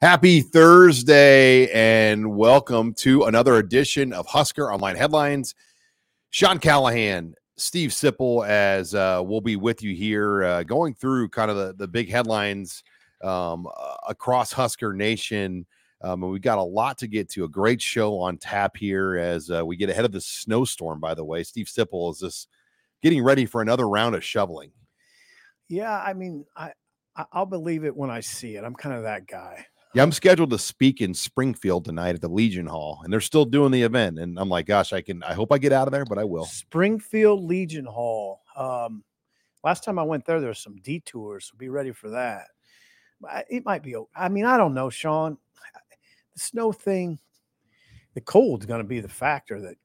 Happy Thursday and welcome to another edition of Husker Online Headlines. Sean Callahan, Steve Sipple, as we'll be with you here, going through kind of the big headlines across Husker Nation. And we've got a lot to get to. A great show on tap here as we get ahead of the snowstorm, by the way. Steve Sipple is just getting ready for another round of shoveling. Yeah, I mean, I'll believe it when I see it. I'm kind of that guy. Yeah, I'm scheduled to speak in Springfield tonight at the Legion Hall, and they're still doing the event. And I'm like, gosh, I hope I get out of there, but I will. Springfield Legion Hall. Last time I went there was some detours, so be ready for that. It might be, I mean, I don't know, Sean. The snow thing, the cold's going to be the factor that.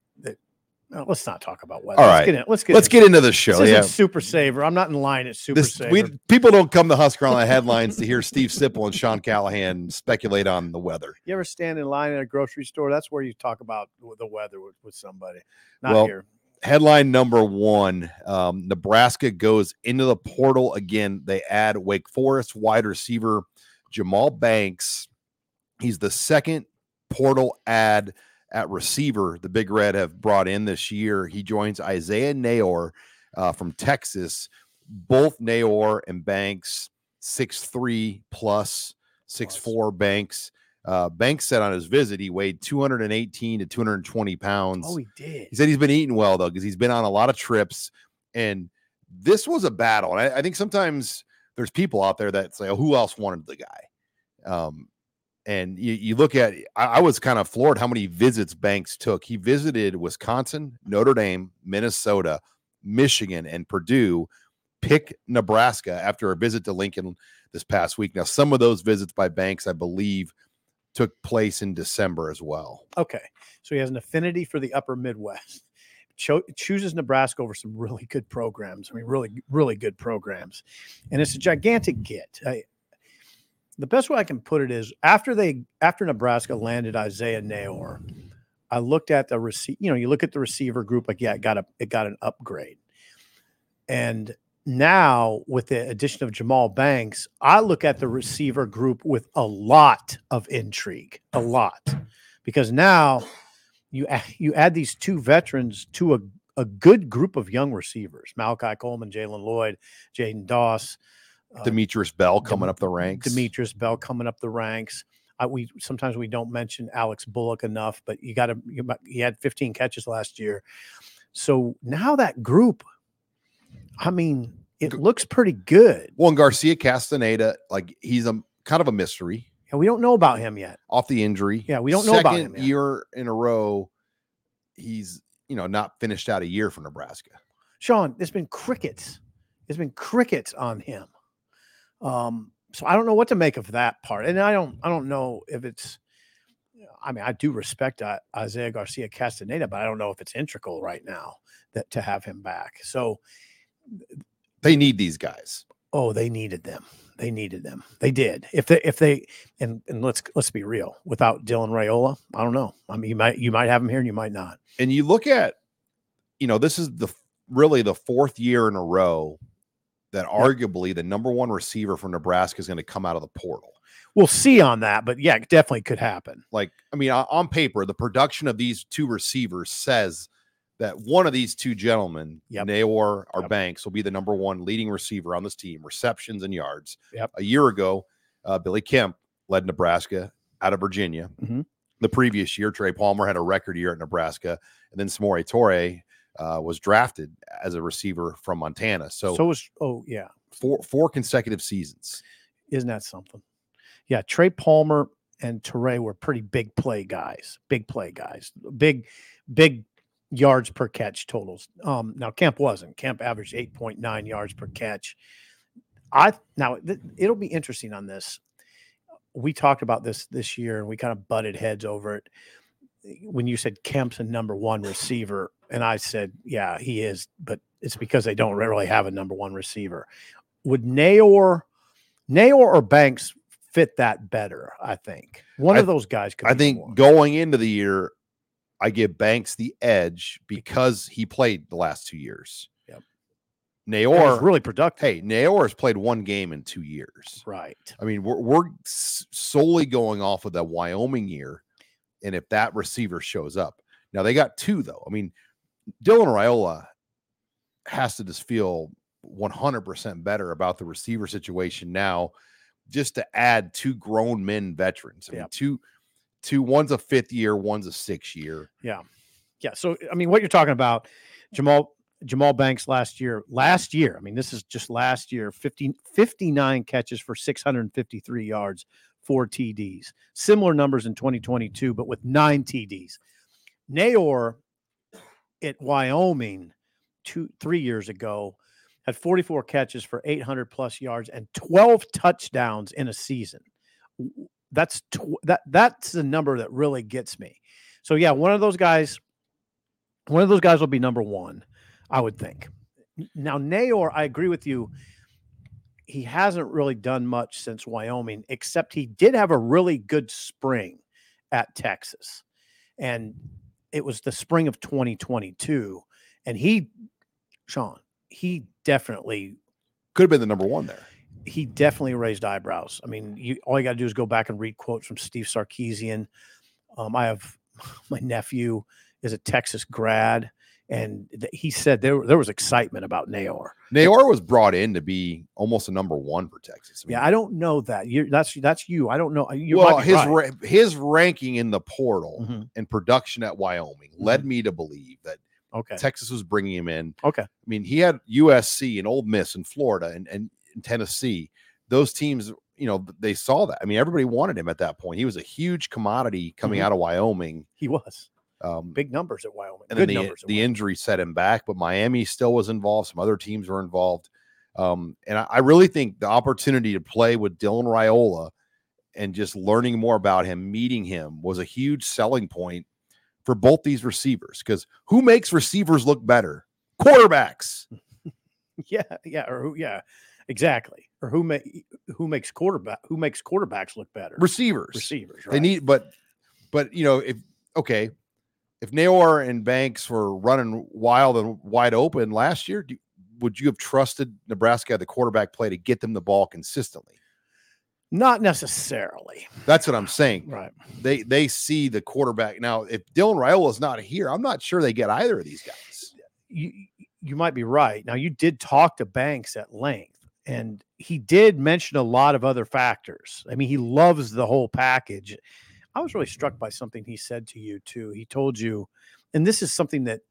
No, let's not talk about weather. All right. Let's get into the show. This isn't Super Saver. I'm not in line at Super Saver. People don't come to Husker on the headlines to hear Steve Sipple and Sean Callahan speculate on the weather. You ever stand in line at a grocery store? That's where you talk about the weather with somebody. Not here. Headline number one, Nebraska goes into the portal again. They add Wake Forest wide receiver Jamal Banks. He's the second portal add at receiver the Big Red have brought in this year. He joins Isaiah Neyor from Texas. Both Neyor and Banks, 6'3 plus, 6'4 Banks. Banks said on his visit he weighed 218 to 220 pounds. Oh, he did. He said he's been eating well, though, because he's been on a lot of trips. And this was a battle. And I think sometimes there's people out there that say, oh, who else wanted the guy? And you look at, I was kind of floored how many visits Banks took. He visited Wisconsin, Notre Dame, Minnesota, Michigan, and Purdue. Pick Nebraska after a visit to Lincoln this past week. Now, some of those visits by Banks, I believe, took place in December as well. Okay. So he has an affinity for the upper Midwest. Chooses Nebraska over some really good programs. I mean, really, really good programs. And it's a gigantic get. The best way I can put it is after Nebraska landed Isaiah Neyor, I looked at the receiver. You know, you look at the receiver group like, yeah, it got an upgrade. And now with the addition of Jamal Banks, I look at the receiver group with a lot of intrigue, a lot, because now you add these two veterans to a good group of young receivers: Malachi Coleman, Jalen Lloyd, Jaden Doss. Demetrius Bell coming up the ranks. We sometimes we don't mention Alex Bullock enough, but he had 15 catches last year. So now that group, I mean, it looks pretty good. Well, and Garcia Castaneda, like he's a kind of a mystery. Yeah, we don't know about him yet. Off the injury. Yeah, we don't know about him yet. Second year in a row, he's not finished out a year for Nebraska. Sean, there's been crickets. On him. So I don't know what to make of that part. And I don't know if it's, I mean, I do respect Isaiah Garcia Castaneda, but I don't know if it's integral right now that to have him back. So they need these guys. Oh, they needed them. They did. If they, and let's be real, without Dylan Raiola, I don't know. I mean, you might have him here and you might not. And you look at, this is really the fourth year in a row that arguably the number one receiver from Nebraska is going to come out of the portal. We'll see on that, but yeah, it definitely could happen. Like, I mean, on paper, the production of these two receivers says that one of these two gentlemen, Neyor or Banks, will be the number one leading receiver on this team, receptions and yards. Yep. A year ago, Billy Kemp led Nebraska out of Virginia. Mm-hmm. The previous year, Trey Palmer had a record year at Nebraska, and then Samori Toure was drafted as a receiver from Montana. Four consecutive seasons. Isn't that something? Yeah. Trey Palmer and Teray were pretty big play guys, big yards per catch totals. Now Kemp wasn't. Kemp averaged 8.9 yards per catch. It'll be interesting on this. We talked about this year, and we kind of butted heads over it. When you said Kemp's a number one receiver, and I said, yeah, he is, but it's because they don't really have a number one receiver. Would Neyor or Banks fit that better? I think one of those guys could. I think going into the year, I give Banks the edge because he played the last 2 years. Yep. Neyor really productive. Hey, Neyor has played one game in 2 years. Right. I mean, we're solely going off of that Wyoming year, and if that receiver shows up. Now they got two though. I mean, Dylan Raiola has to just feel 100% better about the receiver situation now, just to add two grown men veterans. I mean, two, one's a fifth year, one's a 6 year. Yeah. Yeah. So, I mean, what you're talking about, Jamal Banks last year, I mean, this is just last year, 59 catches for 653 yards, 4 TDs, similar numbers in 2022, but with 9 TDs. Neyor at Wyoming 3 years ago had 44 catches for 800 plus yards and 12 touchdowns in a season. That's the number that really gets me. So yeah, one of those guys will be number one, I would think. Now Neyor, I agree with you. He hasn't really done much since Wyoming, except he did have a really good spring at Texas. And it was the spring of 2022. And Sean, he definitely could have been the number one there. He definitely raised eyebrows. I mean, all you got to do is go back and read quotes from Steve Sarkisian. I have my nephew is a Texas grad, and he said there was excitement about Neyor. Neyor was brought in to be almost a number one for Texas. I mean, yeah, I don't know that. That's you. I don't know. His ranking in the portal and production at Wyoming led me to believe that. Okay. Texas was bringing him in. Okay. I mean, he had USC and Ole Miss and Florida and Tennessee. Those teams, they saw that. I mean, everybody wanted him at that point. He was a huge commodity coming out of Wyoming. He was. Big numbers at Wyoming. And then the injury set him back, but Miami still was involved. Some other teams were involved. And I really think the opportunity to play with Dylan Raiola and just learning more about him, meeting him, was a huge selling point for both these receivers, because who makes receivers look better? Quarterbacks. Exactly. Or who makes quarterbacks look better? Receivers. Right? They need, but if Neyor and Banks were running wild and wide open last year, would you have trusted Nebraska at the quarterback play to get them the ball consistently? Not necessarily. That's what I'm saying. Right. They see the quarterback. Now, if Dylan Raiola is not here, I'm not sure they get either of these guys. You might be right. Now, you did talk to Banks at length, and he did mention a lot of other factors. I mean, he loves the whole package. I was really struck by something he said to you, too. He told you, and this is something that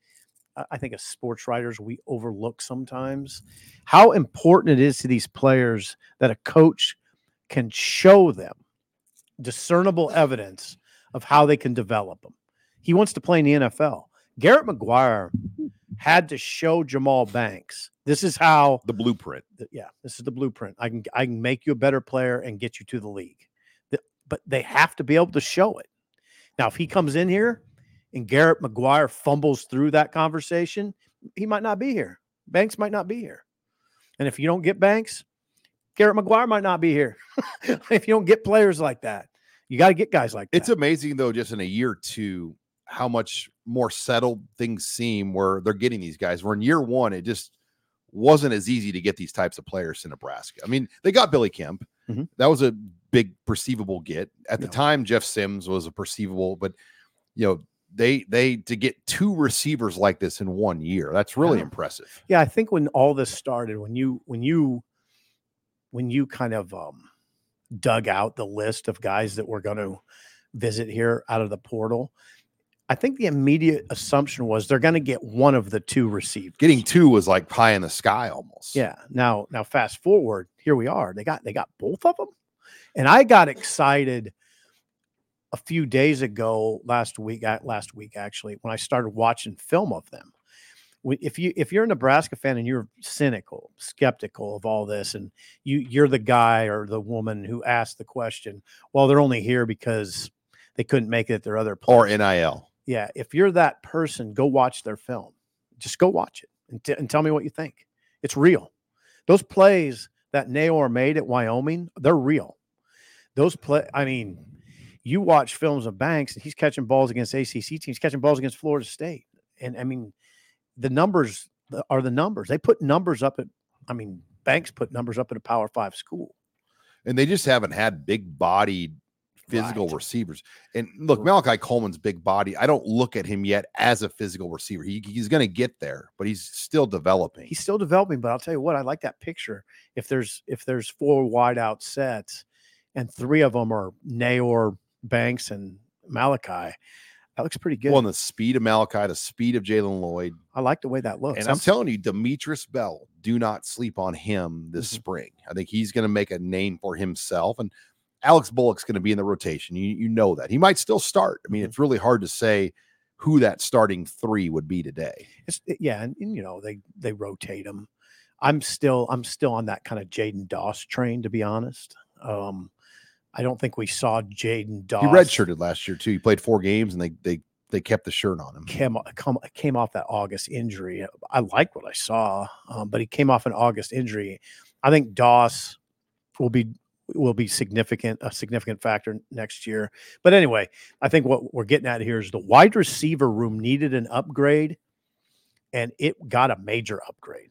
I think as sports writers, we overlook sometimes, how important it is to these players that a coach can show them discernible evidence of how they can develop them. He wants to play in the NFL. Garrett McGuire had to show Jamal Banks, this is how the blueprint. This is the blueprint. I can make you a better player and get you to the league. But they have to be able to show it. Now, if he comes in here and Garrett McGuire fumbles through that conversation, he might not be here. Banks might not be here. And if you don't get Banks, Garrett McGuire might not be here. If you don't get players like that, you got to get guys like that. It's amazing, though, just in a year or two, how much more settled things seem where they're getting these guys. Where in year one, it just wasn't as easy to get these types of players in Nebraska. I mean, they got Billy Kemp. Mm-hmm. That was a big perceivable get. At the time, Jeff Sims was a perceivable, but, they to get two receivers like this in 1 year, that's really impressive. Yeah, I think when all this started, when you kind of dug out the list of guys that we're going to visit here out of the portal, I think the immediate assumption was they're going to get one of the two receivers. Getting two was like pie in the sky almost. Yeah. Now fast forward, here we are. They got both of them, and I got excited a few days ago, last week, actually, when I started watching film of them. If you're a Nebraska fan and you're cynical, skeptical of all this, and you're the guy or the woman who asked the question, well, they're only here because they couldn't make it at their other place. Or NIL. Yeah. If you're that person, go watch their film. Just go watch it and tell me what you think. It's real. Those plays that Neyor made at Wyoming, they're real. You watch films of Banks, and he's catching balls against ACC teams, catching balls against Florida State. And, I mean, the numbers are the numbers. They put numbers up at – Banks put numbers up at a Power 5 school. And they just haven't had big-bodied physical receivers. And, look, Malachi Coleman's big body, I don't look at him yet as a physical receiver. He's going to get there, but he's still developing. He's still developing, but I'll tell you what, I like that picture. If there's four wide-out sets and three of them are Neyor, Banks, and Malachi – that looks pretty good. Well, and the speed of Malachi, the speed of Jalen Lloyd. I like the way that looks. And I'm telling you, Demetrius Bell, do not sleep on him this spring. I think he's going to make a name for himself. And Alex Bullock's going to be in the rotation. You know that. He might still start. It's really hard to say who that starting three would be today. They rotate him. I'm still on that kind of Jaden Doss train, to be honest. I don't think we saw Jaden Doss. He redshirted last year, too. He played 4 games, and they kept the shirt on him. Came off that August injury. I like what I saw, but he came off an August injury. I think Doss will be a significant factor next year. But anyway, I think what we're getting at here is the wide receiver room needed an upgrade, and it got a major upgrade.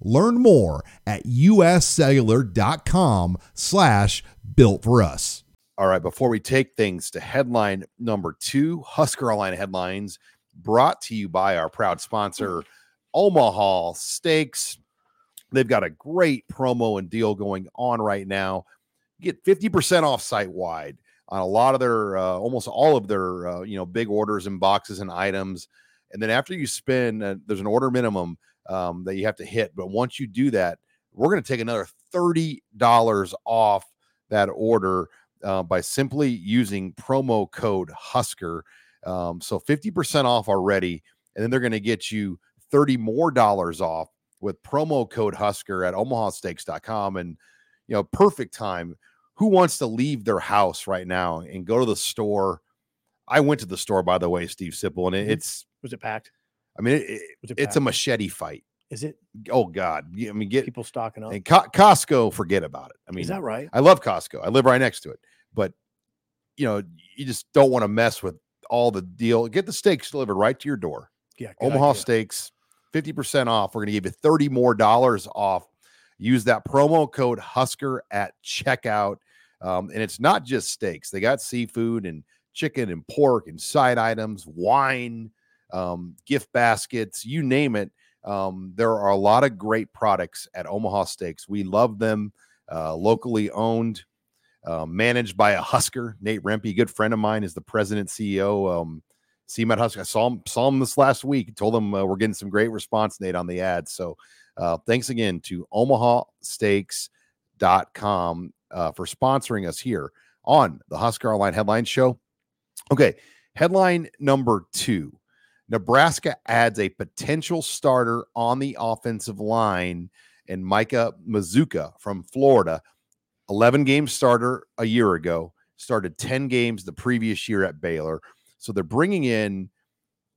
Learn more at uscellular.com/builtforus. All right, before we take things to headline number 2, Husker Online Headlines, brought to you by our proud sponsor, Omaha Steaks. They've got a great promo and deal going on right now. Get 50% off site-wide on a lot of their, almost all of their, big orders and boxes and items. And then after you spend, there's an order minimum that you have to hit. But once you do that, we're going to take another $30 off that order by simply using promo code Husker. So 50% off already. And then they're going to get you $30 more off with promo code Husker at omahasteaks.com. And, perfect time. Who wants to leave their house right now and go to the store? I went to the store, by the way, Steve Sipple, and was it packed? It's a machete fight. Is it? Oh God! Get people stocking up. And Costco, forget about it. Is that right? I love Costco. I live right next to it, but you just don't want to mess with all the deal. Get the steaks delivered right to your door. Yeah, Omaha Steaks, 50% off. We're going to give you $30 more off. Use that promo code Husker at checkout. And it's not just steaks. They got seafood and chicken and pork and side items, wine, gift baskets, you name it. There are a lot of great products at Omaha Steaks. We love them. Locally owned, managed by a Husker. Nate Rempe, good friend of mine, is the president CEO. See him at Husker. I saw him this last week. Told him we're getting some great response, Nate, on the ad. So thanks again to omahasteaks.com for sponsoring us here on the Husker Online Headline Show. Okay, headline number 2. Nebraska adds a potential starter on the offensive line and Micah Mazzucca from Florida, 11-game starter a year ago, started 10 games the previous year at Baylor. So they're bringing in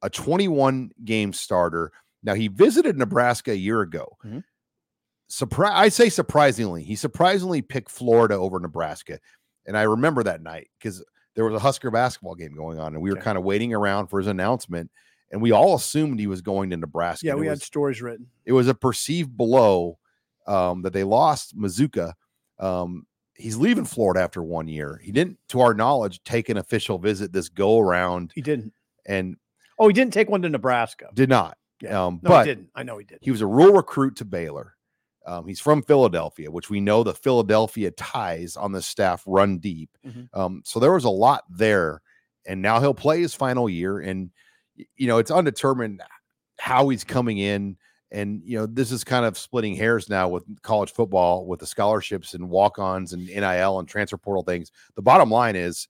a 21-game starter. Now, he visited Nebraska a year ago. Mm-hmm. He surprisingly picked Florida over Nebraska. And I remember that night because there was a Husker basketball game going on, and we were kind of waiting around for his announcement. And we all assumed he was going to Nebraska. Yeah, we had stories written. It was a perceived blow that they lost Mazzucca. He's leaving Florida after 1 year. He didn't, to our knowledge, take an official visit this go around. He didn't. And he didn't take one to Nebraska. Did not. But he didn't. I know he did. He was a real recruit to Baylor. He's from Philadelphia, which we know the Philadelphia ties on the staff run deep. Mm-hmm. So there was a lot there, and now he'll play his final year, and you know, it's undetermined how he's coming in. And, you know, this is kind of splitting hairs now with college football, with the scholarships and walk-ons and NIL and transfer portal things. The bottom line is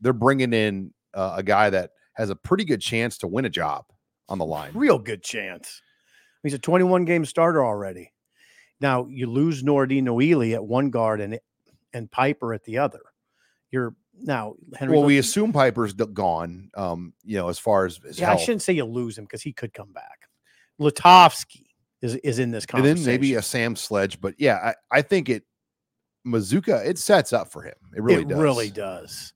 they're bringing in a guy that has a pretty good chance to win a job on the line. Real good chance. He's a 21-game starter already. Now, you lose Nordine Noëly at one guard and Piper at the other. You're now Henry. Well, we assume Piper's gone, you know, as far as yeah, health. I shouldn't say you lose him because he could come back. Lutovsky is in this conversation. And then maybe a Sam Sledge. But, yeah, I think Mazzucca, it sets up for him. It really does. It really does.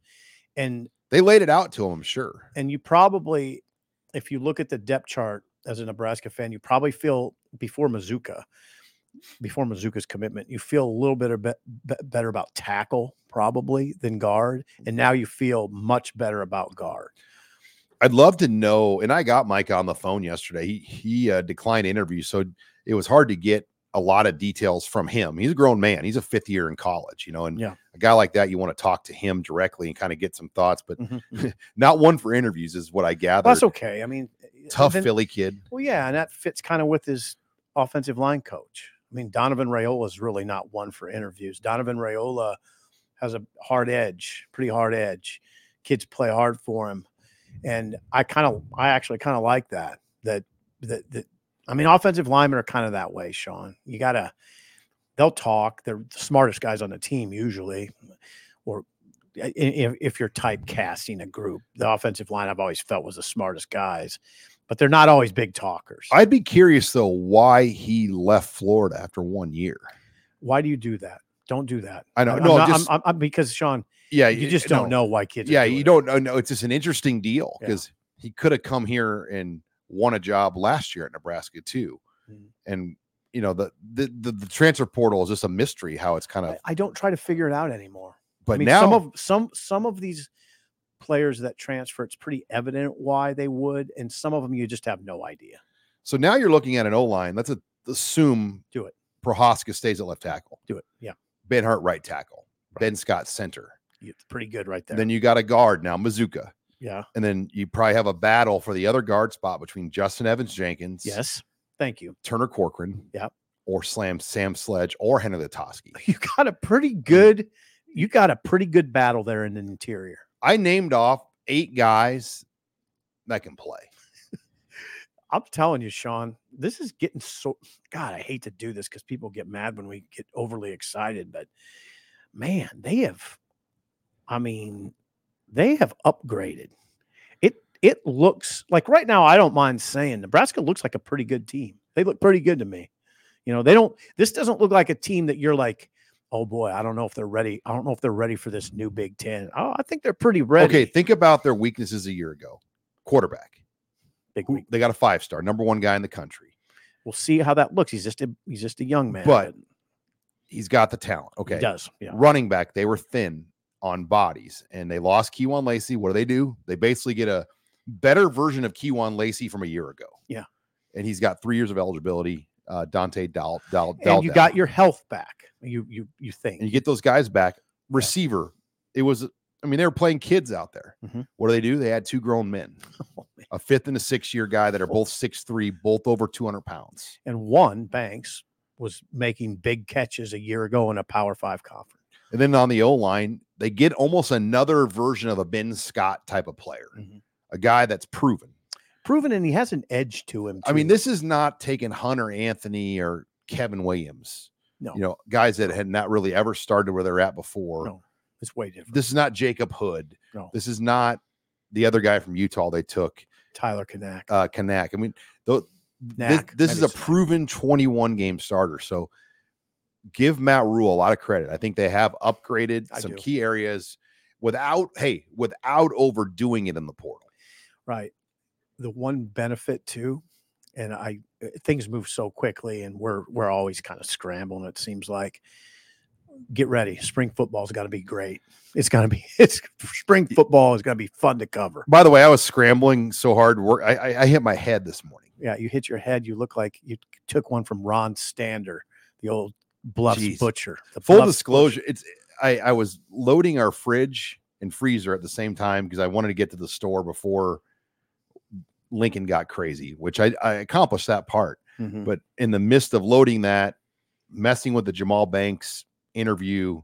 And they laid it out to him, I'm sure. And you probably, if you look at the depth chart as a Nebraska fan, you probably feel before Mazzucca's commitment, you feel a little bit better about tackle probably than guard. And now you feel much better about guard. I'd love to know, and I got Micah on the phone yesterday. He declined interview, so it was hard to get a lot of details from him. He's a grown man. He's a fifth year in college, you know, and a guy like that, you want to talk to him directly and kind of get some thoughts, but not one for interviews is what I gathered. That's okay. I mean, tough Philly kid. Well, yeah, and that fits kind of with his offensive line coach. I mean, Donovan Raiola is really not one for interviews. Donovan Raiola has a hard edge, pretty hard edge. Kids play hard for him. And I actually kind of like that. I mean, offensive linemen are kind of that way, Sean. They'll talk. They're the smartest guys on the team usually, or if you're typecasting a group, the offensive line I've always felt was the smartest guys, but they're not always big talkers. I'd be curious though, why he left Florida after 1 year. Why do you do that? Don't do that. I know. I'm because Sean, yeah, you just don't know why kids. Yeah, you don't know. It's just an interesting deal because he could have come here and won a job last year at Nebraska too. Mm-hmm. And you know, the transfer portal is just a mystery how it's kind of. I don't try to figure it out anymore. But I mean, now some of these players that transfer, it's pretty evident why they would, and some of them you just have no idea. So now you're looking at an O-line. Let's assume do it. Prohaska stays at left tackle. Do it. Yeah. Ben Hart right tackle. Right. Ben Scott center. It's pretty good right there. And then you got a guard now, Mazzucca. Yeah. And then you probably have a battle for the other guard spot between Justin Evans-Jenkins. Yes. Thank you. Turner Corcoran. Yeah. Or Sam Sledge or Henry Lutovsky. You got a pretty good battle there in the interior. I named off 8 guys that can play. I'm telling you, Sean, this is getting so – God, I hate to do this because people get mad when we get overly excited. But, man, they have – I mean, they have upgraded. It looks – like right now, I don't mind saying Nebraska looks like a pretty good team. They look pretty good to me. You know, they don't – this doesn't look like a team that you're like, oh, boy, I don't know if they're ready. I don't know if they're ready for this new Big Ten. Oh, I think they're pretty ready. Okay, think about their weaknesses a year ago. Quarterback. They got a 5-star, number 1 guy in the country. We'll see how that looks. He's just a young man, but he's got the talent. Okay, he does. Yeah. Running back, they were thin on bodies, and they lost Kewan Lacy. What do? They basically get a better version of Kewan Lacy from a year ago. Yeah, and he's got 3 years of eligibility. Dante Dowdell, and you got your health back. You think, and you get those guys back. Receiver, it was. I mean, they were playing kids out there. Mm-hmm. What do? They had 2 grown men. A 5th and a 6th-year guy that are both 6'3", both over 200 pounds. And one, Banks, was making big catches a year ago in a Power 5 conference. And then on the O-line, they get almost another version of a Ben Scott type of player, a guy that's proven. Proven, and he has an edge to him, too. I mean, this is not taking Hunter Anthony or Kevin Williams. No. You know, guys that had not really ever started where they're at before. No, it's way different. This is not Jacob Hood. No. This is not the other guy from Utah they took. Tyler Kanak. I mean, this is a proven 21-game starter. So give Matt Rule a lot of credit. I think they have upgraded some key areas without overdoing it in the portal. Right. The one benefit too, and things move so quickly, and we're always kind of scrambling. It seems like. Get ready. Spring football's got to be great. Spring football is going to be fun to cover. By the way, I was scrambling so hard. I hit my head this morning. yeah, you hit your head. You look like you took one from Ron Stander, the old Bluffs butcher. Full disclosure, it's I was loading our fridge and freezer at the same time because I wanted to get to the store before Lincoln got crazy, which I accomplished that part. Mm-hmm. But in the midst of loading that, messing with the Jamal Banks interview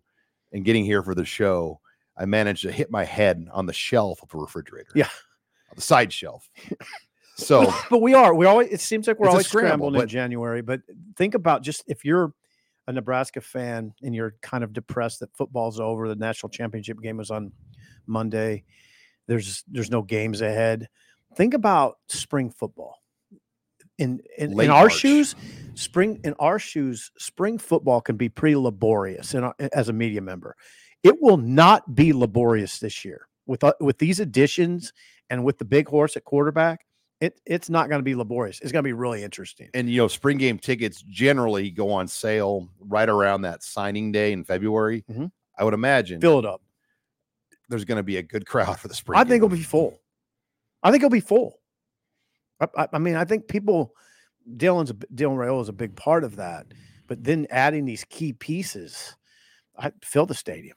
and getting here for the show, I managed to hit my head on the shelf of the refrigerator. Yeah. On the side shelf. So, but we always, it seems like we're always scrambled in January, but think about just if you're a Nebraska fan and you're kind of depressed that football's over, the national championship game was on Monday. There's no games ahead. Think about spring football. In our shoes, spring football can be pretty laborious. And as a media member, it will not be laborious this year with these additions and with the big horse at quarterback. It's not going to be laborious. It's going to be really interesting. And, you know, spring game tickets generally go on sale right around that signing day in February. Mm-hmm. I would imagine. Fill it up. There's going to be a good crowd for the spring game. I think it'll be full. I mean, I think people, Dylan Raiola is a big part of that. But then adding these key pieces, I fill the stadium.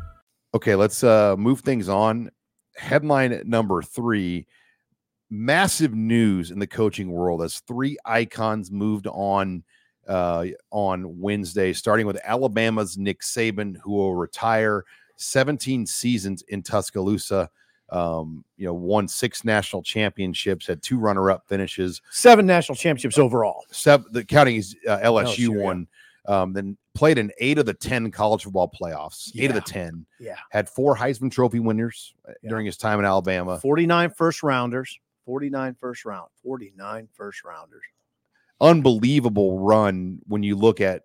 Okay, let's move things on. Headline number 3, massive news in the coaching world as 3 icons moved on Wednesday, starting with Alabama's Nick Saban, who will retire 17 seasons in Tuscaloosa. You know, won 6 national championships, had 2 runner-up finishes. 7 national championships overall. 7, counting his LSU one. Yeah. Then played in 8 of the 10 college football playoffs, yeah. 8 of the 10. Yeah. Had 4 Heisman Trophy winners during his time in Alabama. 49 first rounders. Unbelievable run when you look at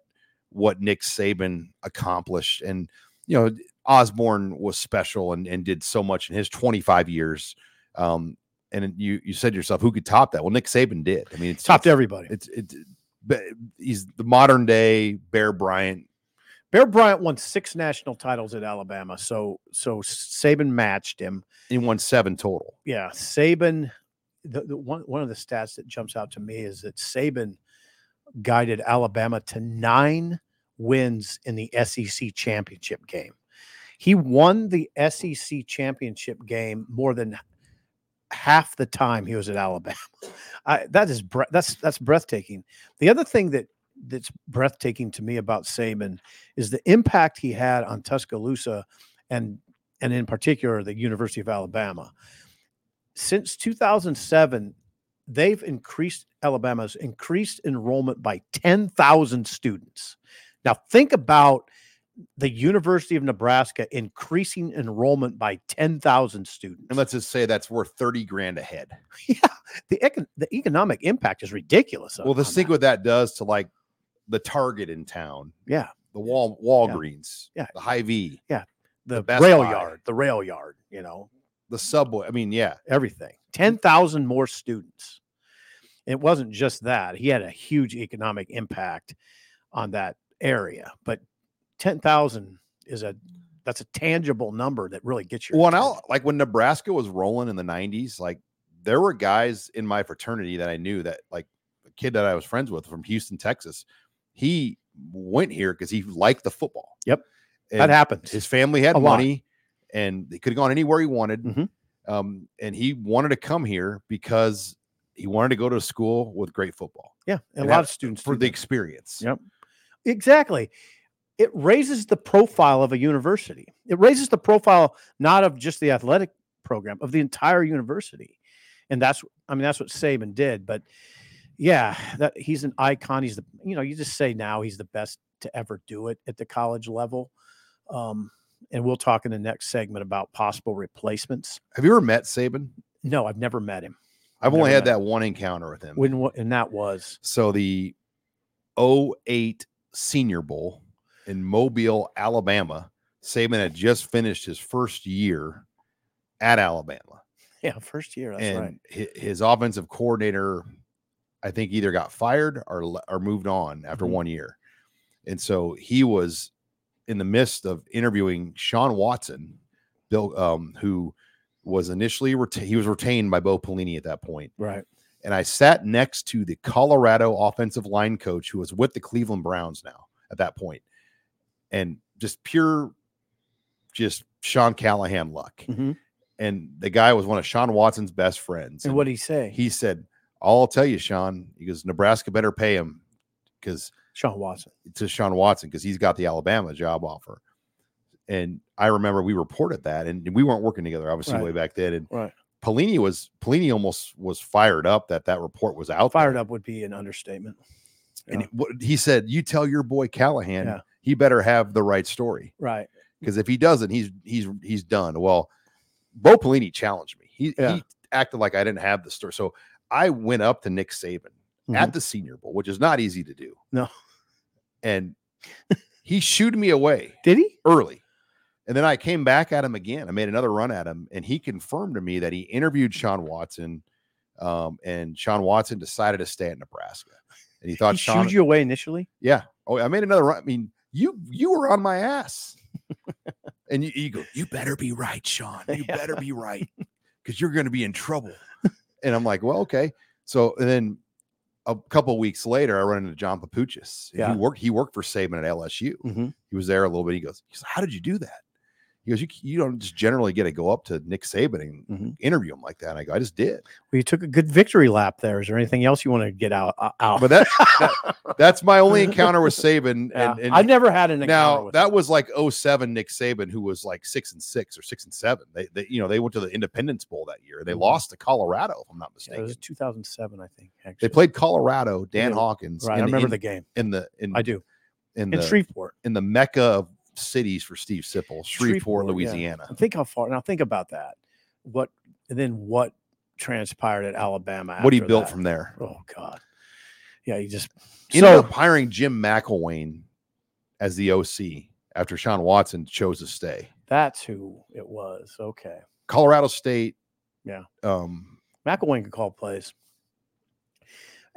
what Nick Saban accomplished. And, you know, Osborne was special and did so much in his 25 years. And you said to yourself, who could top that? Well, Nick Saban did. I mean, it's topped everybody. But he's the modern day Bear Bryant. Bear Bryant won 6 national titles at Alabama, so Saban matched him. He won 7 total. Yeah, Saban. The one of the stats that jumps out to me is that Saban guided Alabama to 9 wins in the SEC championship game. He won the SEC championship game more than half the time he was at Alabama. That's breathtaking. The other thing that's breathtaking to me about Saban is the impact he had on Tuscaloosa and in particular the University of Alabama. Since 2007, Alabama's increased enrollment by 10,000 students. Now think about the University of Nebraska increasing enrollment by 10,000 students. And let's just say that's worth $30,000 a head. Yeah. The economic impact is ridiculous. Well, let's think what that does to like the Target in town. Yeah. The Walgreens. Yeah. The Hy-Vee. Yeah. The rail yard, you know, the subway. I mean, yeah, everything. 10,000 more students. It wasn't just that. He had a huge economic impact on that area, but 10,000 that's a tangible number that really gets you. Well, and like when Nebraska was rolling in the 90s, like there were guys in my fraternity that I knew that like a kid that I was friends with from Houston, Texas, he went here because he liked the football. Yep. And that happened. His family had money and they could have gone anywhere he wanted. Mm-hmm. And he wanted to come here because he wanted to go to a school with great football. Yeah. And a lot of students for the experience. Yep. Exactly. It raises the profile of a university. It raises the profile not of just the athletic program, of the entire university. And that's what Saban did. But yeah, he's an icon. He's you just say now he's the best to ever do it at the college level. And we'll talk in the next segment about possible replacements. Have you ever met Saban? No, I've never met him. I've only had that one encounter with him. And that was? So the 08 Senior Bowl in Mobile, Alabama. Saban had just finished his first year at Alabama. Yeah, first year. That's and right. His offensive coordinator, I think, either got fired or moved on after 1 year. And so he was in the midst of interviewing Shawn Watson, Bill, who was initially retained by Bo Pelini at that point. Right. And I sat next to the Colorado offensive line coach who was with the Cleveland Browns now at that point. And just Sean Callahan luck. Mm-hmm. And the guy was one of Sean Watson's best friends. And what did he say? He said, I'll tell you, Sean, he goes, Nebraska better pay him because he's got the Alabama job offer. And I remember we reported that, and we weren't working together, obviously, way back then. And Pelini almost was fired up that report was out. Fired up would be an understatement. Yeah. And he said, you tell your boy Callahan, he better have the right story. Right. Because if he doesn't, he's done. Well, Bo Pelini challenged me. He acted like I didn't have the story. So I went up to Nick Saban at the Senior Bowl, which is not easy to do. No. And he shooed me away. Did he? Early. And then I came back at him again. I made another run at him, and he confirmed to me that he interviewed Sean Watson, and Sean Watson decided to stay at Nebraska. And he thought he shooed you away initially? Yeah. Oh, I made another run. I mean, you were on my ass. And you go, you better be right, Sean. You better be right, because you're going to be in trouble. And I'm like, well, okay. So and then a couple weeks later, I run into John Papuchis. Yeah. He worked for Saban at LSU. Mm-hmm. He was there a little bit. He goes, how did you do that? He goes, you don't just generally get to go up to Nick Saban and interview him like that. And I go, I just did. Well, you took a good victory lap there. Is there anything else you want to get out? But that's my only encounter with Saban. Yeah. And I've never had an encounter with that him. Was like 07 Nick Saban, who was like 6-6 or 6-7. They went to the Independence Bowl that year. They lost to Colorado, if I'm not mistaken. Yeah, it was 2007, I think. Actually. They played Colorado. Dan Hawkins. Right. I remember the game. I do. In Shreveport, in the Mecca of cities for Steve Sipple, Shreveport, Louisiana. Yeah. Think how far. Now think about that. What transpired at Alabama? After what he built from there. Oh God. Yeah, he just ended up hiring Jim McElwain as the OC after Sean Watson chose to stay. That's who it was. Okay. Colorado State. Yeah. McElwain could call plays.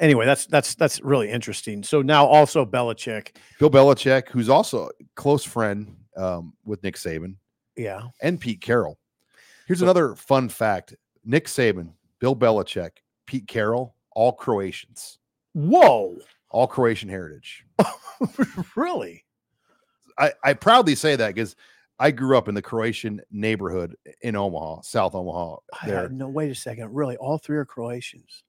Anyway, that's really interesting. So now also Belichick. Bill Belichick, who's also a close friend with Nick Saban. Yeah. And Pete Carroll. Here's another fun fact. Nick Saban, Bill Belichick, Pete Carroll, all Croatians. Whoa. All Croatian heritage. Really? I proudly say that because I grew up in the Croatian neighborhood in Omaha, South Omaha. Wait a second. Really? All three are Croatians.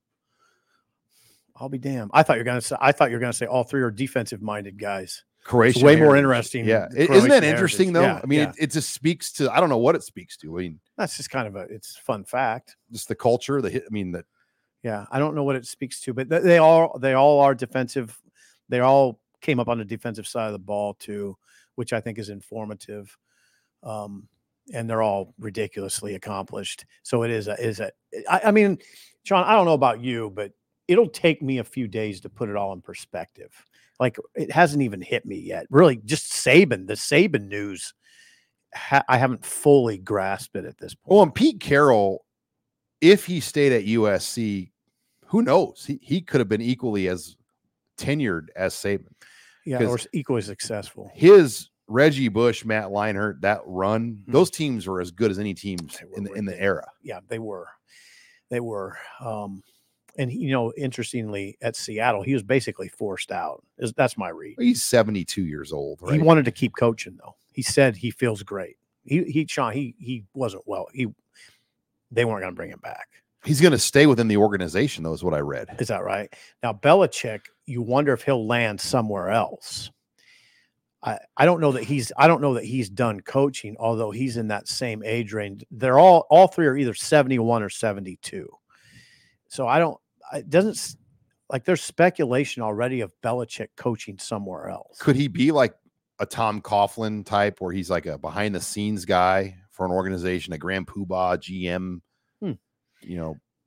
I'll be damned. I thought you were gonna say all three are defensive-minded guys. Croatian, it's way more interesting. Yeah, isn't that interesting though? Yeah, I mean, it just speaks to. I don't know what it speaks to. I mean, that's just kind of it's fun fact. Just the culture. I don't know what it speaks to, but they all are defensive. They all came up on the defensive side of the ball too, which I think is informative. And they're all ridiculously accomplished. So it is a. I mean, John, I don't know about you, but it'll take me a few days to put it all in perspective. Like it hasn't even hit me yet. Really, just Saban, the Saban news. I haven't fully grasped it at this point. Well, and Pete Carroll, if he stayed at USC, who knows? He could have been equally as tenured as Saban. Yeah, or equally successful. His Reggie Bush, Matt Leinart, that run, those teams were as good as any teams in the era. Yeah, they were. And, interestingly, at Seattle, he was basically forced out. That's my read. He's 72 years old, right? He wanted to keep coaching, though. He said he feels great. He wasn't well. They weren't going to bring him back. He's going to stay within the organization, though, is what I read. Is that right? Now, Belichick, you wonder if he'll land somewhere else. I don't know that he's done coaching, although he's in that same age range. They're all three are either 71 or 72. So it doesn't like there's speculation already of Belichick coaching somewhere else. Could he be like a Tom Coughlin type where he's like a behind the scenes guy for an organization, a grand poobah, GM,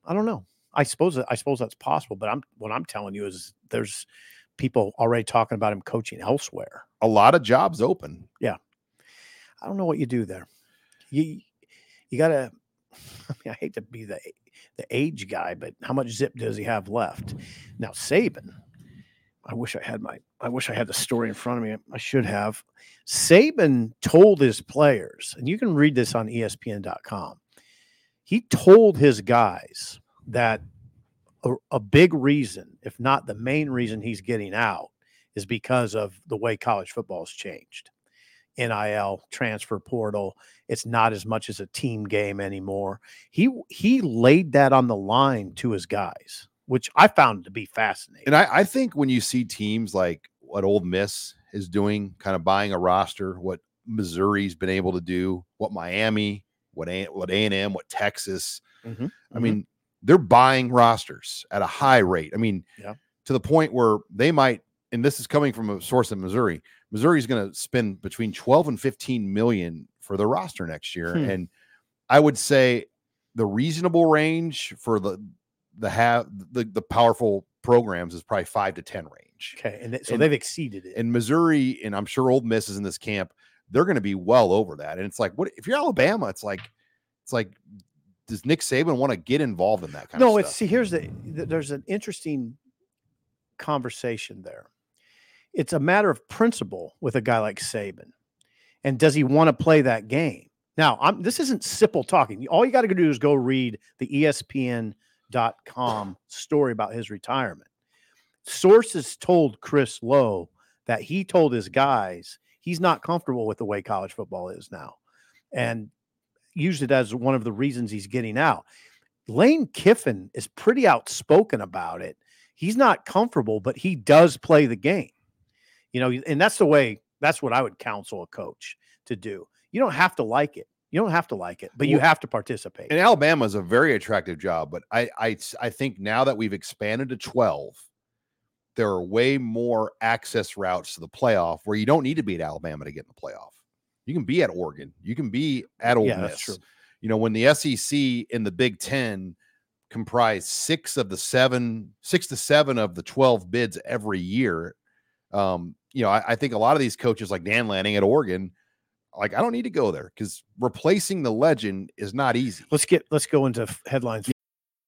I don't know. I suppose that's possible, but what I'm telling you is there's people already talking about him coaching elsewhere. A lot of jobs open. Yeah. I don't know what you do there. You got to, I mean, I hate to be the age guy, but how much zip does he have left? Now, Saban, I wish I had the story in front of me. I should have. Saban told his players, and you can read this on ESPN.com. He told his guys that a big reason, if not the main reason he's getting out, is because of the way college football has changed. NIL, transfer portal, it's not as much as a team game anymore. He laid that on the line to his guys, which I found to be fascinating. And I think when you see teams like what Ole Miss is doing, kind of buying a roster, what Missouri's been able to do, what Miami, what A&M, what Texas, mm-hmm. I mean, they're buying rosters at a high rate. I mean, yeah. To the point where they might, and this is coming from a source in Missouri, Missouri's going to spend between 12 and 15 million for their roster next year. And I would say the reasonable range for the powerful programs is probably 5 to 10 range. Okay. And so they've exceeded it. And Missouri, and I'm sure Ole Miss is in this camp, they're going to be well over that. And it's like, what if you're Alabama? It's like, does Nick Saban want to get involved in that kind of stuff? No, it's, see, there's an interesting conversation there. It's a matter of principle with a guy like Saban. And does he want to play that game? Now, this isn't Sipple talking. All you got to do is go read the ESPN.com story about his retirement. Sources told Chris Lowe that he told his guys he's not comfortable with the way college football is now, and used it as one of the reasons he's getting out. Lane Kiffin is pretty outspoken about it. He's not comfortable, but he does play the game. You know, and that's what I would counsel a coach to do. You don't have to like it. You don't have to like it, but you have to participate. And Alabama is a very attractive job, but I think now that we've expanded to 12, there are way more access routes to the playoff where you don't need to be at Alabama to get in the playoff. You can be at Oregon. You can be at Ole Miss. That's true. You know, when the SEC and the Big Ten comprise six to seven of the 12 bids every year, you know, I think a lot of these coaches like Dan Lanning at Oregon, like, I don't need to go there because replacing the legend is not easy. Let's go into headlines.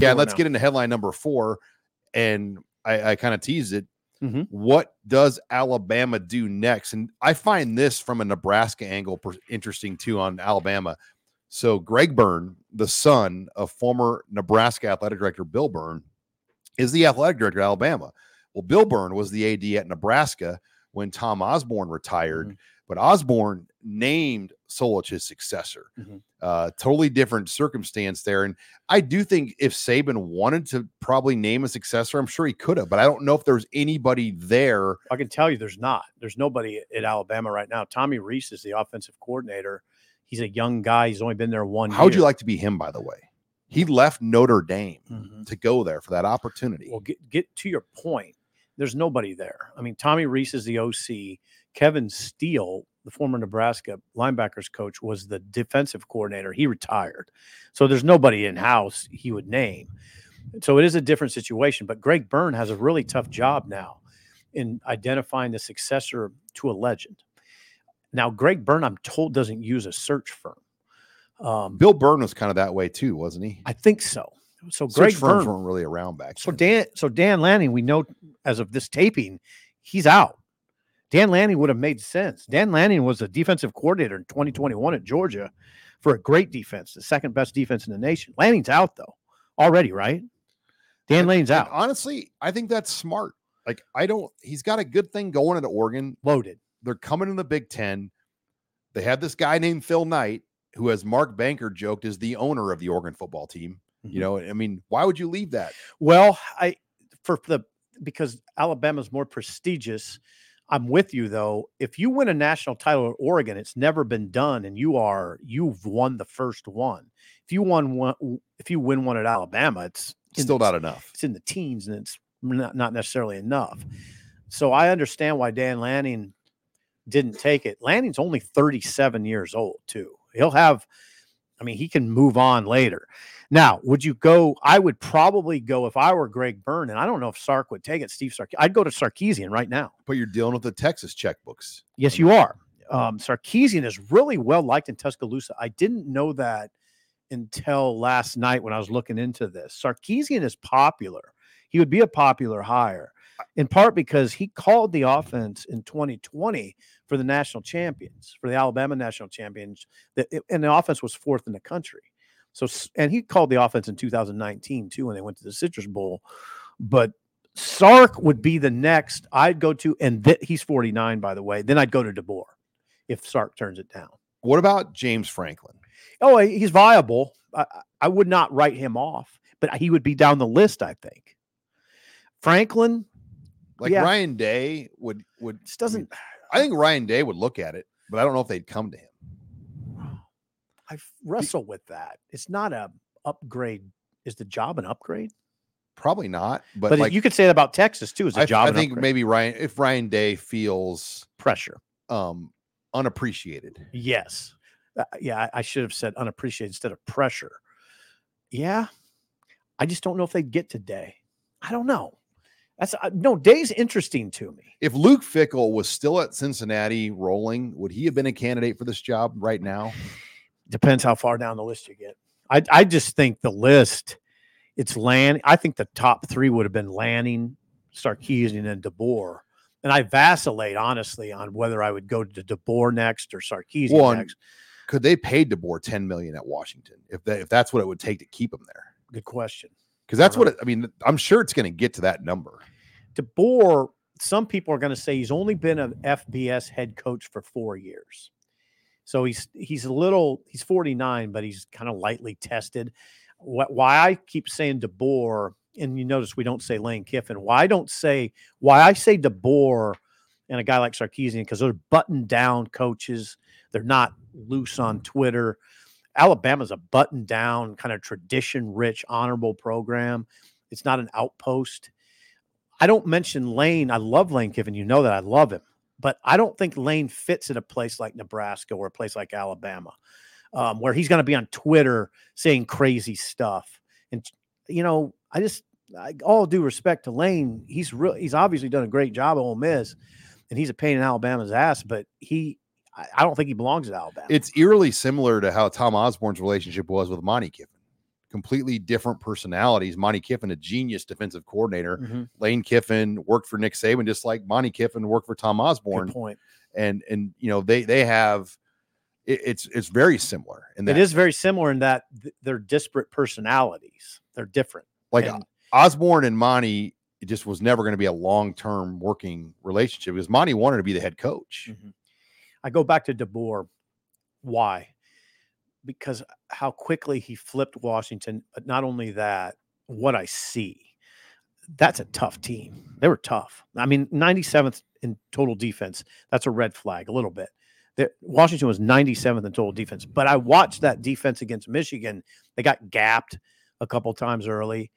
Yeah, let's get into headline number 4, and I kind of teased it. Mm-hmm. What does Alabama do next? And I find this from a Nebraska angle interesting, too, on Alabama. So Greg Byrne, the son of former Nebraska athletic director Bill Byrne, is the athletic director at Alabama. Well, Bill Byrne was the AD at Nebraska when Tom Osborne retired, but Osborne named Solich his successor. Totally different circumstance there. And I do think if Saban wanted to probably name a successor, I'm sure he could have, but I don't know if there's anybody there. I can tell you there's not. There's nobody at Alabama right now. Tommy Rees is the offensive coordinator. He's a young guy. He's only been there 1 year. How would you like to be him, by the way? He left Notre Dame to go there for that opportunity. Well, get to your point. There's nobody there. I mean, Tommy Rees is the OC. Kevin Steele, the former Nebraska linebackers coach, was the defensive coordinator. He retired. So there's nobody in-house he would name. So it is a different situation. But Greg Byrne has a really tough job now in identifying the successor to a legend. Now, Greg Byrne, I'm told, doesn't use a search firm. Bill Byrne was kind of that way too, wasn't he? I think so. So Greg Byrne weren't really around back then. So Dan Lanning, we know as of this taping, he's out. Dan Lanning would have made sense. Dan Lanning was a defensive coordinator in 2021 at Georgia for a great defense, the second best defense in the nation. Lanning's out, though, already, right? Dan Lanning's out. Honestly, I think that's smart. Like, he's got a good thing going at Oregon. Loaded. They're coming in the Big Ten. They have this guy named Phil Knight, who, as Mark Banker joked, is the owner of the Oregon football team. You know, I mean, why would you leave that? Well, because Alabama's more prestigious. I'm with you though. If you win a national title at Oregon, it's never been done, and you've won the first one. If you won one, if you win one at Alabama, it's still not enough. It's in the teens, and it's not necessarily enough. So I understand why Dan Lanning didn't take it. Lanning's only 37 years old too. He can move on later. Now, would you go? I would probably go if I were Greg Byrne, and I don't know if Sark would take it. Steve Sarkisian, I'd go to Sarkisian right now. But you're dealing with the Texas checkbooks. Yes, you are. Sarkisian is really well liked in Tuscaloosa. I didn't know that until last night when I was looking into this. Sarkisian is popular. He would be a popular hire, in part because he called the offense in 2020 for the national champions, for the Alabama national champions, and the offense was fourth in the country. So, and he called the offense in 2019 too, when they went to the Citrus Bowl. But Sark would be the next I'd go to, and he's 49, by the way. Then I'd go to DeBoer if Sark turns it down. What about James Franklin? Oh, he's viable. I would not write him off, but he would be down the list, I think. Franklin, Ryan Day would just doesn't. I think Ryan Day would look at it, but I don't know if they'd come to him. I wrestle with that. It's not a upgrade. Is the job an upgrade? Probably not. But you could say that about Texas too. Is a job? I think upgrade? Maybe if Ryan Day feels pressure, unappreciated. Yes. I should have said unappreciated instead of pressure. Yeah. I just don't know if they'd get to Day. I don't know. Day's interesting to me. If Luke Fickell was still at Cincinnati rolling, would he have been a candidate for this job right now? Depends how far down the list you get. I just think the list, it's Lanning. I think the top three would have been Lanning, Sarkisian, and DeBoer. And I vacillate, honestly, on whether I would go to DeBoer next or Sarkisian next. Could they pay DeBoer $10 million at Washington if that's what it would take to keep him there? Good question. Because that's what I'm sure it's going to get to that number. DeBoer, some people are going to say he's only been an FBS head coach for 4 years. So he's 49, but he's kind of lightly tested. Why I keep saying DeBoer, and you notice we don't say Lane Kiffin. Why I say DeBoer and a guy like Sarkisian, because they're buttoned down coaches. They're not loose on Twitter. Alabama's a buttoned down kind of tradition rich, honorable program. It's not an outpost. I don't mention Lane. I love Lane Kiffin. You know that I love him. But I don't think Lane fits in a place like Nebraska or a place like Alabama, where he's going to be on Twitter saying crazy stuff. And, all due respect to Lane, he's obviously done a great job at Ole Miss, and he's a pain in Alabama's ass, but I don't think he belongs at Alabama. It's eerily similar to how Tom Osborne's relationship was with Monte Kiffin. Completely different personalities. Monte Kiffin, a genius defensive coordinator. Mm-hmm. Lane Kiffin worked for Nick Saban, just like Monte Kiffin worked for Tom Osborne. Good point. And they have it's very similar. And it is very similar in that they're disparate personalities. They're different. Like Osborne and Monte, it just was never going to be a long-term working relationship because Monte wanted to be the head coach. Mm-hmm. I go back to DeBoer. Why? Because how quickly he flipped Washington, but not only that, what I see, that's a tough team. They were tough. 97th in total defense. That's a red flag a little bit. Washington was 97th in total defense, but I watched that defense against Michigan. They got gapped a couple times early,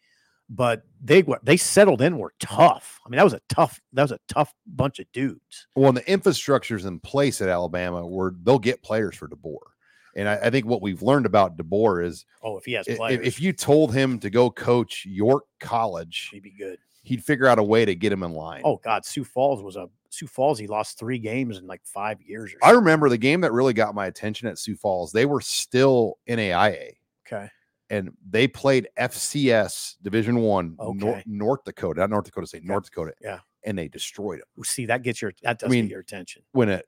but they settled in, were tough. That was a tough bunch of dudes. Well, and the infrastructure's in place at Alabama where they'll get players for DeBoer. And I think what we've learned about DeBoer is, if he has players, if you told him to go coach York College, he'd be good. He'd figure out a way to get him in line. Oh God, Sioux Falls. He lost 3 games in like 5 years. Or something. I remember the game that really got my attention at Sioux Falls. They were still NAIA. Okay. And they played FCS Division I, okay. North Dakota. Yeah. And they destroyed them. See, that does get your attention. When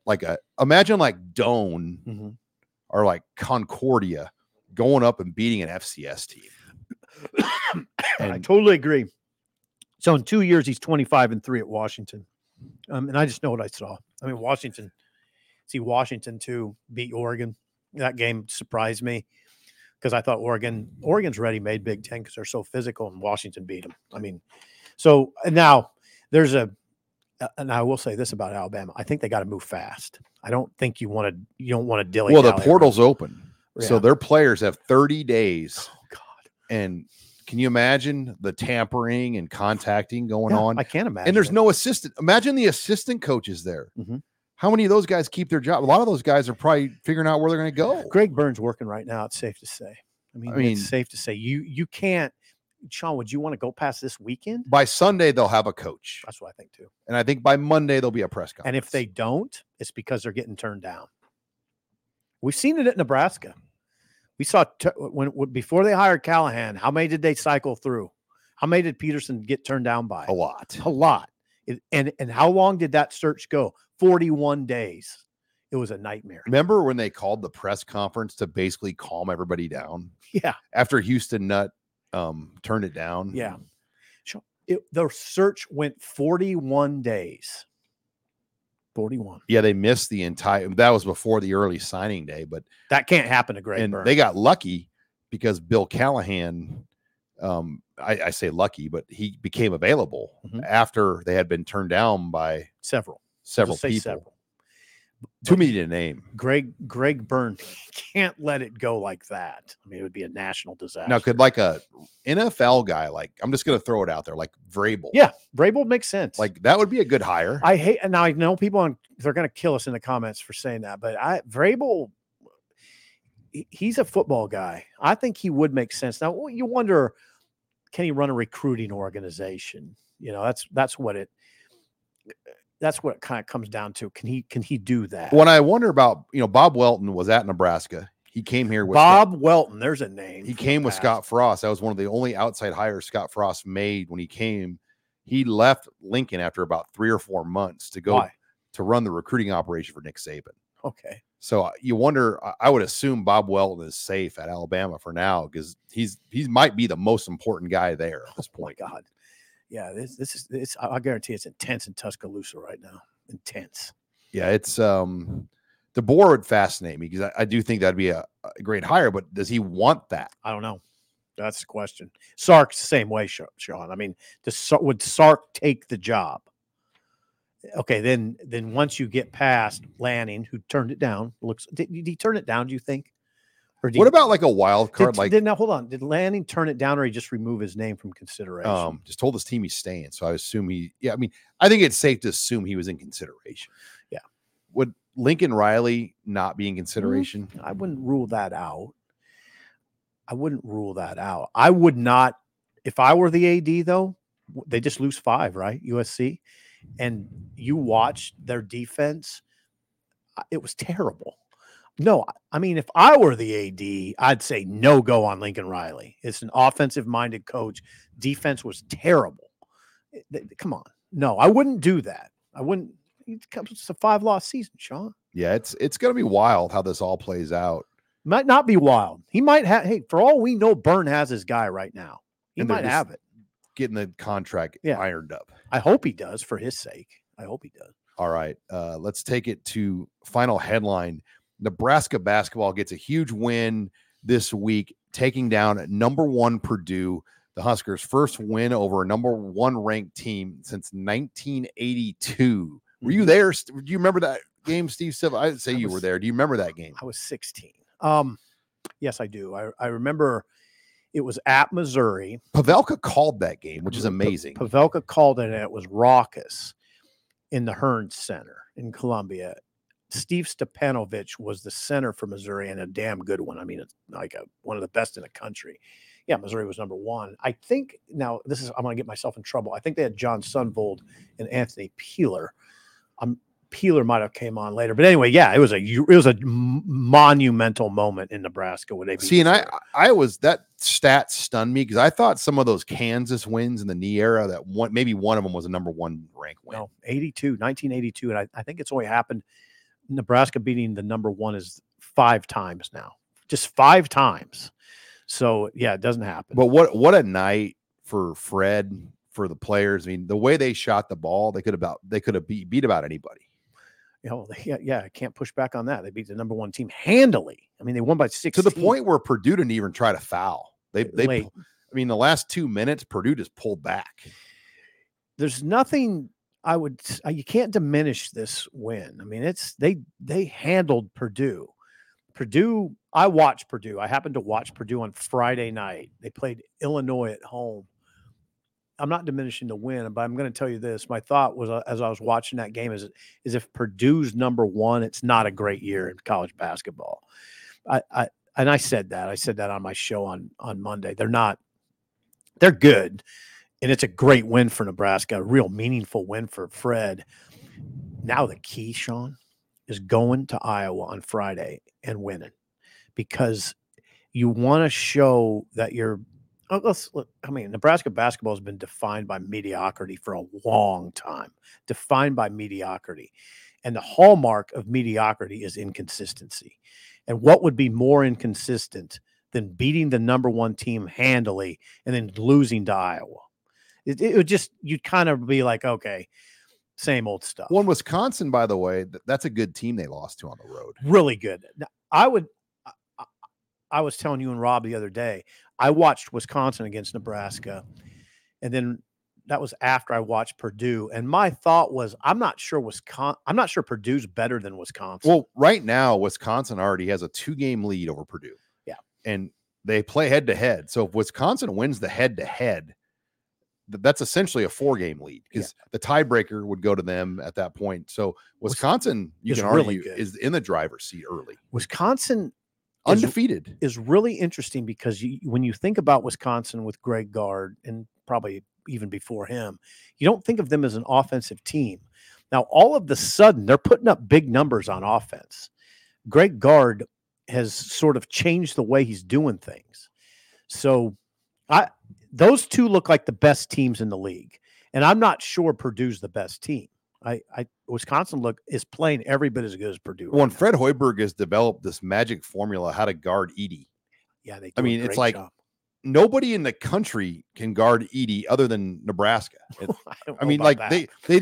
imagine Doane. Mm-hmm. Are like Concordia going up and beating an FCS team. And I totally agree. So in 2 years, he's 25-3 at Washington. And I just know what I saw. Washington too beat Oregon. That game surprised me. because I thought Oregon's ready-made Big Ten because they're so physical, and Washington beat them. I mean, so now there's a – and I will say this about Alabama. I think they got to move fast. I don't think you don't want to dilly. Well, the portal's open. Yeah. So their players have 30 days. Oh, God. And can you imagine the tampering and contacting going on? I can't imagine. And there's no assistant. Imagine the assistant coaches there. Mm-hmm. How many of those guys keep their job? A lot of those guys are probably figuring out where they're going to go. Greg Byrne's working right now. It's safe to say. I mean, it's safe to say you can't. Sean, would you want to go past this weekend? By Sunday, they'll have a coach. That's what I think too. And I think by Monday there'll be a press conference. And if they don't, it's because they're getting turned down. We've seen it at Nebraska. We saw before they hired Callahan, how many did they cycle through? How many did Peterson get turned down by? A lot. And how long did that search go? 41 days. It was a nightmare. Remember when they called the press conference to basically calm everybody down? Yeah. After Houston Nutt turned it down? Yeah. The search went 41 days. 41. Yeah, they missed the entire – that was before the early signing day. But that can't happen to Greg Byrne. They got lucky because Bill Callahan I say lucky, but he became available after they had been turned down by several people. Too many to name. Greg Byrne can't let it go like that. I mean, it would be a national disaster. Now, could like a NFL guy, like I'm just going to throw it out there, like Vrabel. Yeah, Vrabel makes sense. Like that would be a good hire. I hate, and I know people they're going to kill us in the comments for saying that, but Vrabel, he's a football guy. I think he would make sense. Now you wonder, can he run a recruiting organization? You know, that's what it kind of comes down to. Can he do that? When I wonder about, Bob Welton was at Nebraska. He came here with Bob Welton. There's a name. He came with Scott Frost. That was one of the only outside hires Scott Frost made when he came. He left Lincoln after about 3 or 4 months to go to run the recruiting operation for Nick Saban. Okay. So you wonder, I would assume Bob Welton is safe at Alabama for now because he might be the most important guy there at this point. Oh my God. Yeah, this is I guarantee it's intense in Tuscaloosa right now. Intense. Yeah, it's DeBoer would fascinate me because I do think that'd be a great hire, but does he want that? I don't know. That's the question. Sark's the same way, Sean. I mean, would Sark take the job? Okay, then once you get past Lanning, who turned it down, did he turn it down, do you think? Or what about like a wild card? Did Lanning turn it down, or he just remove his name from consideration? Just told his team he's staying. So I assume I think it's safe to assume he was in consideration. Yeah. Would Lincoln Riley not be in consideration? I wouldn't rule that out. I would not, if I were the AD though, they just lose 5, right? USC. And you watch their defense. It was terrible. No, I mean, if I were the AD, I'd say no go on Lincoln Riley. It's an offensive-minded coach. Defense was terrible. Come on. No, I wouldn't do that. I wouldn't. It's a 5-loss season, Sean. Yeah, it's going to be wild how this all plays out. Might not be wild. He might have – hey, for all we know, Byrne has his guy right now. He might have it. Getting the contract ironed up. I hope he does for his sake. I hope he does. All right. Let's take it to final headline. Nebraska basketball gets a huge win this week, taking down number 1 Purdue. The Huskers' first win over a number 1 ranked team since 1982. Were you there? Do you remember that game, Steve? I'd say you were there. Do you remember that game? I was 16. Yes, I do. I remember it was at Missouri. Pavelka called that game, which is amazing. Pavelka called it, and it was raucous in the Hearn Center in Columbia. Steve Stepanovic was the center for Missouri, and a damn good one. I mean, it's like one of the best in the country. Yeah, Missouri was number 1. I think now I'm going to get myself in trouble. I think they had John Sunvold and Anthony Peeler. Peeler might have came on later, but anyway, yeah, it was a monumental moment in Nebraska when they beat Missouri. That stat stunned me because I thought some of those Kansas wins in the knee era that maybe one of them was a number 1 ranked win. No, 1982, and I think it's only happened. Nebraska beating the number 1 is 5 times now, just 5 times. So yeah, it doesn't happen. But what a night for Fred, for the players. I mean, the way they shot the ball, they could have beat about anybody. you know, yeah, I can't push back on that. They beat the number one team handily. I mean, they won by 6 to the point where Purdue didn't even try to foul. They I mean, the last 2 minutes, Purdue just pulled back. There's nothing I would, you can't diminish this win. I mean, it's, they handled Purdue. I watched Purdue. I happened to watch Purdue on Friday night. They played Illinois at home. I'm not diminishing the win, but I'm going to tell you this. My thought was, as I was watching that game, is if Purdue's number one, it's not a great year in college basketball. I said that. I said that on my show on Monday. They're not. They're good, and it's a great win for Nebraska, a real meaningful win for Fred. Now the key, Sean, is going to Iowa on Friday and winning, because you want to show that you're. I mean, Nebraska basketball has been defined by mediocrity for a long time, And the hallmark of mediocrity is inconsistency. And what would be more inconsistent than beating the number one team handily and then losing to Iowa? It would just, you'd kind of be like, okay, same old stuff. Well, in Wisconsin, by the way, that's a good team they lost to on the road. Really good. Now, I was telling you and Rob the other day, I watched Wisconsin against Nebraska, and then that was after I watched Purdue. And my thought was, I'm not sure Purdue's better than Wisconsin. Well, right now, Wisconsin already has a 2-game lead over Purdue. Yeah. And they play head-to-head. So if Wisconsin wins the head-to-head, that's essentially a 4-game lead, because the tiebreaker would go to them at that point. So Wisconsin, you can argue, is in the driver's seat early. Wisconsin undefeated is really interesting, because when you think about Wisconsin with Greg Gard, and probably even before him, you don't think of them as an offensive team. Now, all of the sudden, they're putting up big numbers on offense. Greg Gard has sort of changed the way he's doing things. So those two look like the best teams in the league. And I'm not sure Purdue's the best team. Wisconsin is playing every bit as good as Purdue. Well, Fred Hoiberg has developed this magic formula how to guard Edey. Yeah, they do. I mean, it's like nobody in the country can guard Edey other than Nebraska. They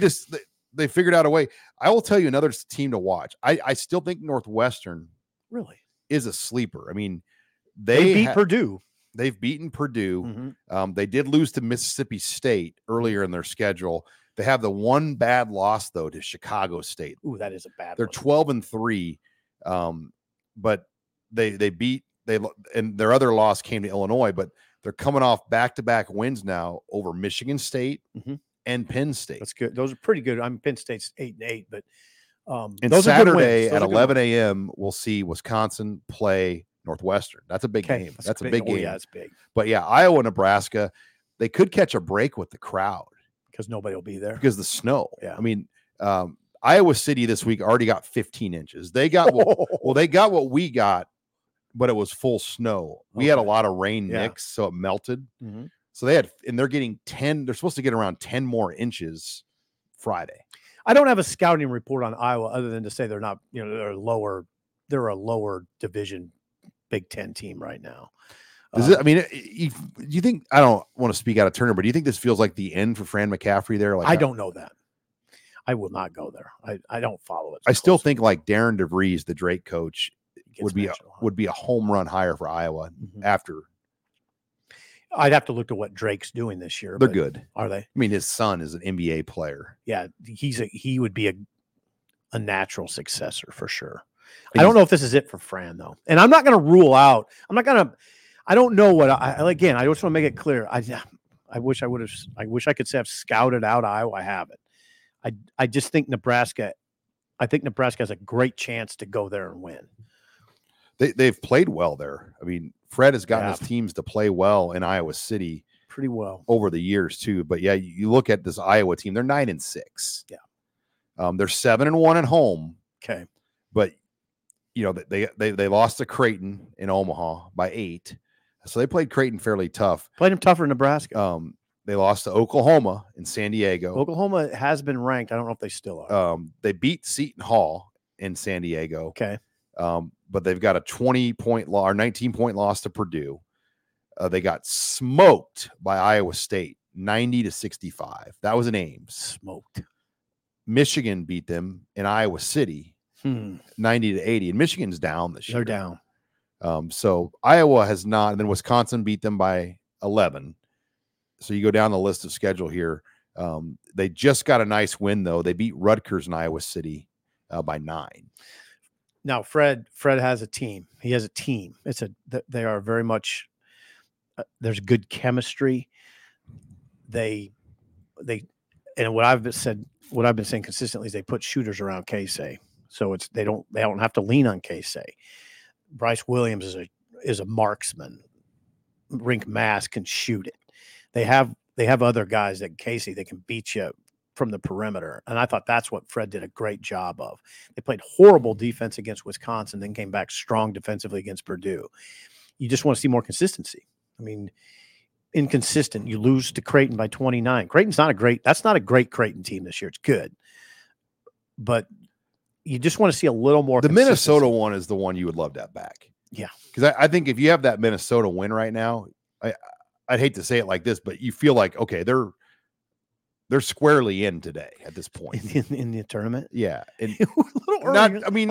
figured out a way. I will tell you another team to watch. I still think Northwestern really is a sleeper. I mean, they beat Purdue. They've beaten Purdue. Mm-hmm. They did lose to Mississippi State earlier in their schedule. They have the one bad loss, though, to Chicago State. Ooh, that is a bad one. They're 12-3, but and their other loss came to Illinois, but they're coming off back-to-back wins now over Michigan State and Penn State. That's good. Those are pretty good. I mean, Penn State's 8-8, but and those Saturday are at 11 a.m., we'll see Wisconsin play Northwestern. That's a big game. That's a big game. Yeah, it's big. But, yeah, Iowa, Nebraska, they could catch a break with the crowd. Because nobody will be there. Because the snow. Yeah. I mean, Iowa City this week already got 15 inches. They got what we got, but it was full snow. We had a lot of rain mix, so it melted. Mm-hmm. So they're getting 10. They're supposed to get around 10 more inches Friday. I don't have a scouting report on Iowa other than to say they're not. You know, they're a lower division Big Ten team right now. Do you think, I don't want to speak out of turn, but do you think this feels like the end for Fran McCaffrey there? Like, I don't know that. I will not go there. I don't follow it. I still think like Darren DeVries, the Drake coach, would be a home run hire for Iowa after. I'd have to look at what Drake's doing this year. They're good. Are they? I mean, his son is an NBA player. Yeah, he would be a natural successor for sure. I don't know if this is it for Fran, though. And I'm not going to rule out. I don't know what I just want to make it clear. I wish I could say I've scouted out Iowa. I haven't. I just think Nebraska has a great chance to go there and win. They've played well there. I mean, Fred has gotten his teams to play well in Iowa City pretty well over the years too. But yeah, you look at this Iowa team, they're 9-6. Yeah. They're 7-1 at home. Okay. But you know, they lost to Creighton in Omaha by 8. So they played Creighton fairly tough. Played them tougher in Nebraska. They lost to Oklahoma in San Diego. Oklahoma has been ranked. I don't know if they still are. They beat Seton Hall in San Diego. Okay. But they've got a 20-point loss or 19-point loss to Purdue. They got smoked by Iowa State, 90-65. That was an Ames. Smoked. Michigan beat them in Iowa City, 90-80, and Michigan's down this year. They're down. So Iowa has not, and then Wisconsin beat them by 11. So you go down the list of schedule here. They just got a nice win, though. They beat Rutgers in Iowa City by 9. Now, Fred has a team. He has a team. They are very much. There's good chemistry. And what I've been saying consistently is they put shooters around Kasey. So they don't have to lean on Kasey. Bryce Williams is a marksman. Rink Mass can shoot it. They have other guys that Kasey, they can beat you from the perimeter. And I thought that's what Fred did a great job of. They played horrible defense against Wisconsin, then came back strong defensively against Purdue. You just want to see more consistency. I mean, inconsistent. You lose to Creighton by 29. That's not a great Creighton team this year. It's good. But you just want to see a little more. The Minnesota one is the one you would love to have back. Yeah. Because I think if you have that Minnesota win right now, I'd hate to say it like this, but you feel like, okay, they're squarely in today at this point in the tournament. Yeah. And a little early.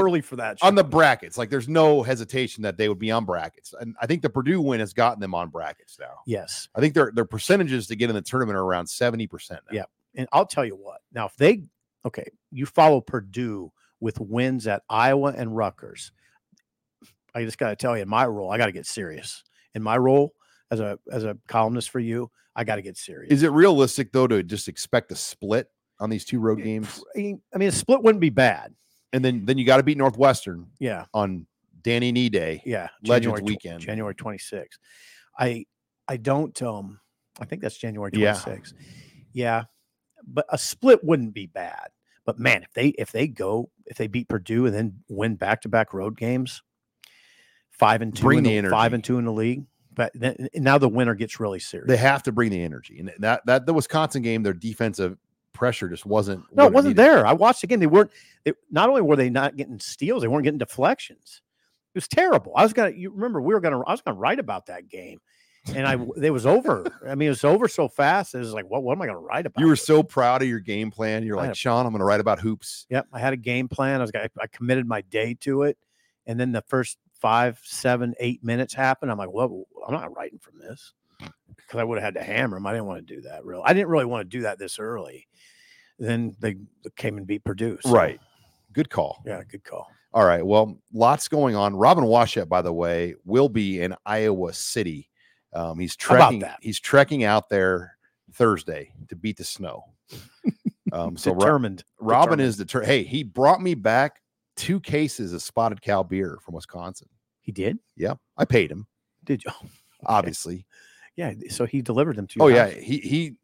Early for that. Show. On the brackets. Like there's no hesitation that they would be on brackets. And I think the Purdue win has gotten them on brackets now. Yes. I think their percentages to get in the tournament are around 70% now. Yeah. And I'll tell you what, now if you follow Purdue with wins at Iowa and Rutgers. I just got to tell you, in my role, I got to get serious. In my role, as a columnist for you, I got to get serious. Is it realistic though to just expect a split on these two road games? A split wouldn't be bad. And then you got to beat Northwestern. Yeah. On Danny Knee Day. Yeah. Legends weekend. January 26th. I don't. I think that's January 26th. Yeah. But a split wouldn't be bad. But man, if they beat Purdue and then win back-to-back road games, 5-2 in the league. But now the winner gets really serious. They have to bring the energy, and that the Wisconsin game, their defensive pressure just wasn't. No, it wasn't there. I watched the game. They weren't. Not only were they not getting steals, they weren't getting deflections. It was terrible. I was gonna write about that game, and it was over. It was over so fast. It was like, what am I gonna write about? You were so proud of your game plan. You're like, Sean, I'm gonna write about hoops. Yep, I had a game plan. I committed my day to it, and then the first 5, 7, 8 minutes happen. I'm like, well, I'm not writing from this because I would have had to hammer him. I didn't want to do that. I didn't really want to do that this early. Then they came and beat Purdue. So. Right. Good call. Yeah, good call. All right. Well, lots going on. Robin Washett, by the way, will be in Iowa City. He's trekking. He's trekking out there Thursday to beat the snow. So determined. Robin is determined. Hey, he brought me back 2 cases of spotted cow beer from Wisconsin. He did? Yeah. I paid him. Did you? Okay. Obviously. Yeah. So he delivered them to you. Oh, yeah. He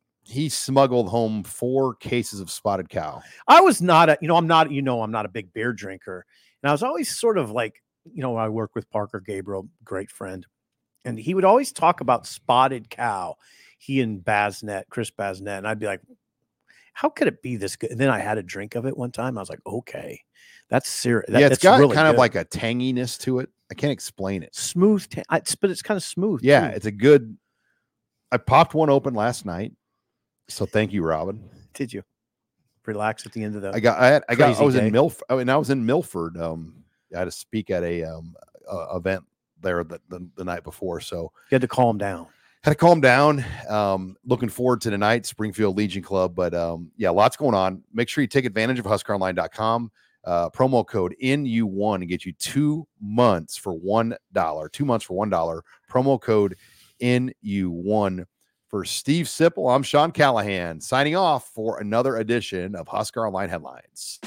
smuggled home 4 cases of spotted cow. I was not I'm not a big beer drinker. And I was always sort of like, I work with Parker Gabriel, great friend. And he would always talk about spotted cow. He and Basnett, Chris Basnett. And I'd be like, how could it be this good? And then I had a drink of it one time. I was like, okay, that's serious. Yeah, it's got really kind of like a tanginess to it. I can't explain it. Smooth, but it's kind of smooth. Yeah, too. It's a good. I popped one open last night, so thank you, Robin. Did you relax at the end of the? I was in Milford. I had to speak at a event there the night before, so you had to calm down. Looking forward to tonight, Springfield Legion Club. But lots going on. Make sure you take advantage of HuskerOnline.com. Promo code NU1 and get you 2 months for $1. 2 months for $1. Promo code NU1. For Steve Sipple, I'm Sean Callahan, signing off for another edition of Husker Online Headlines.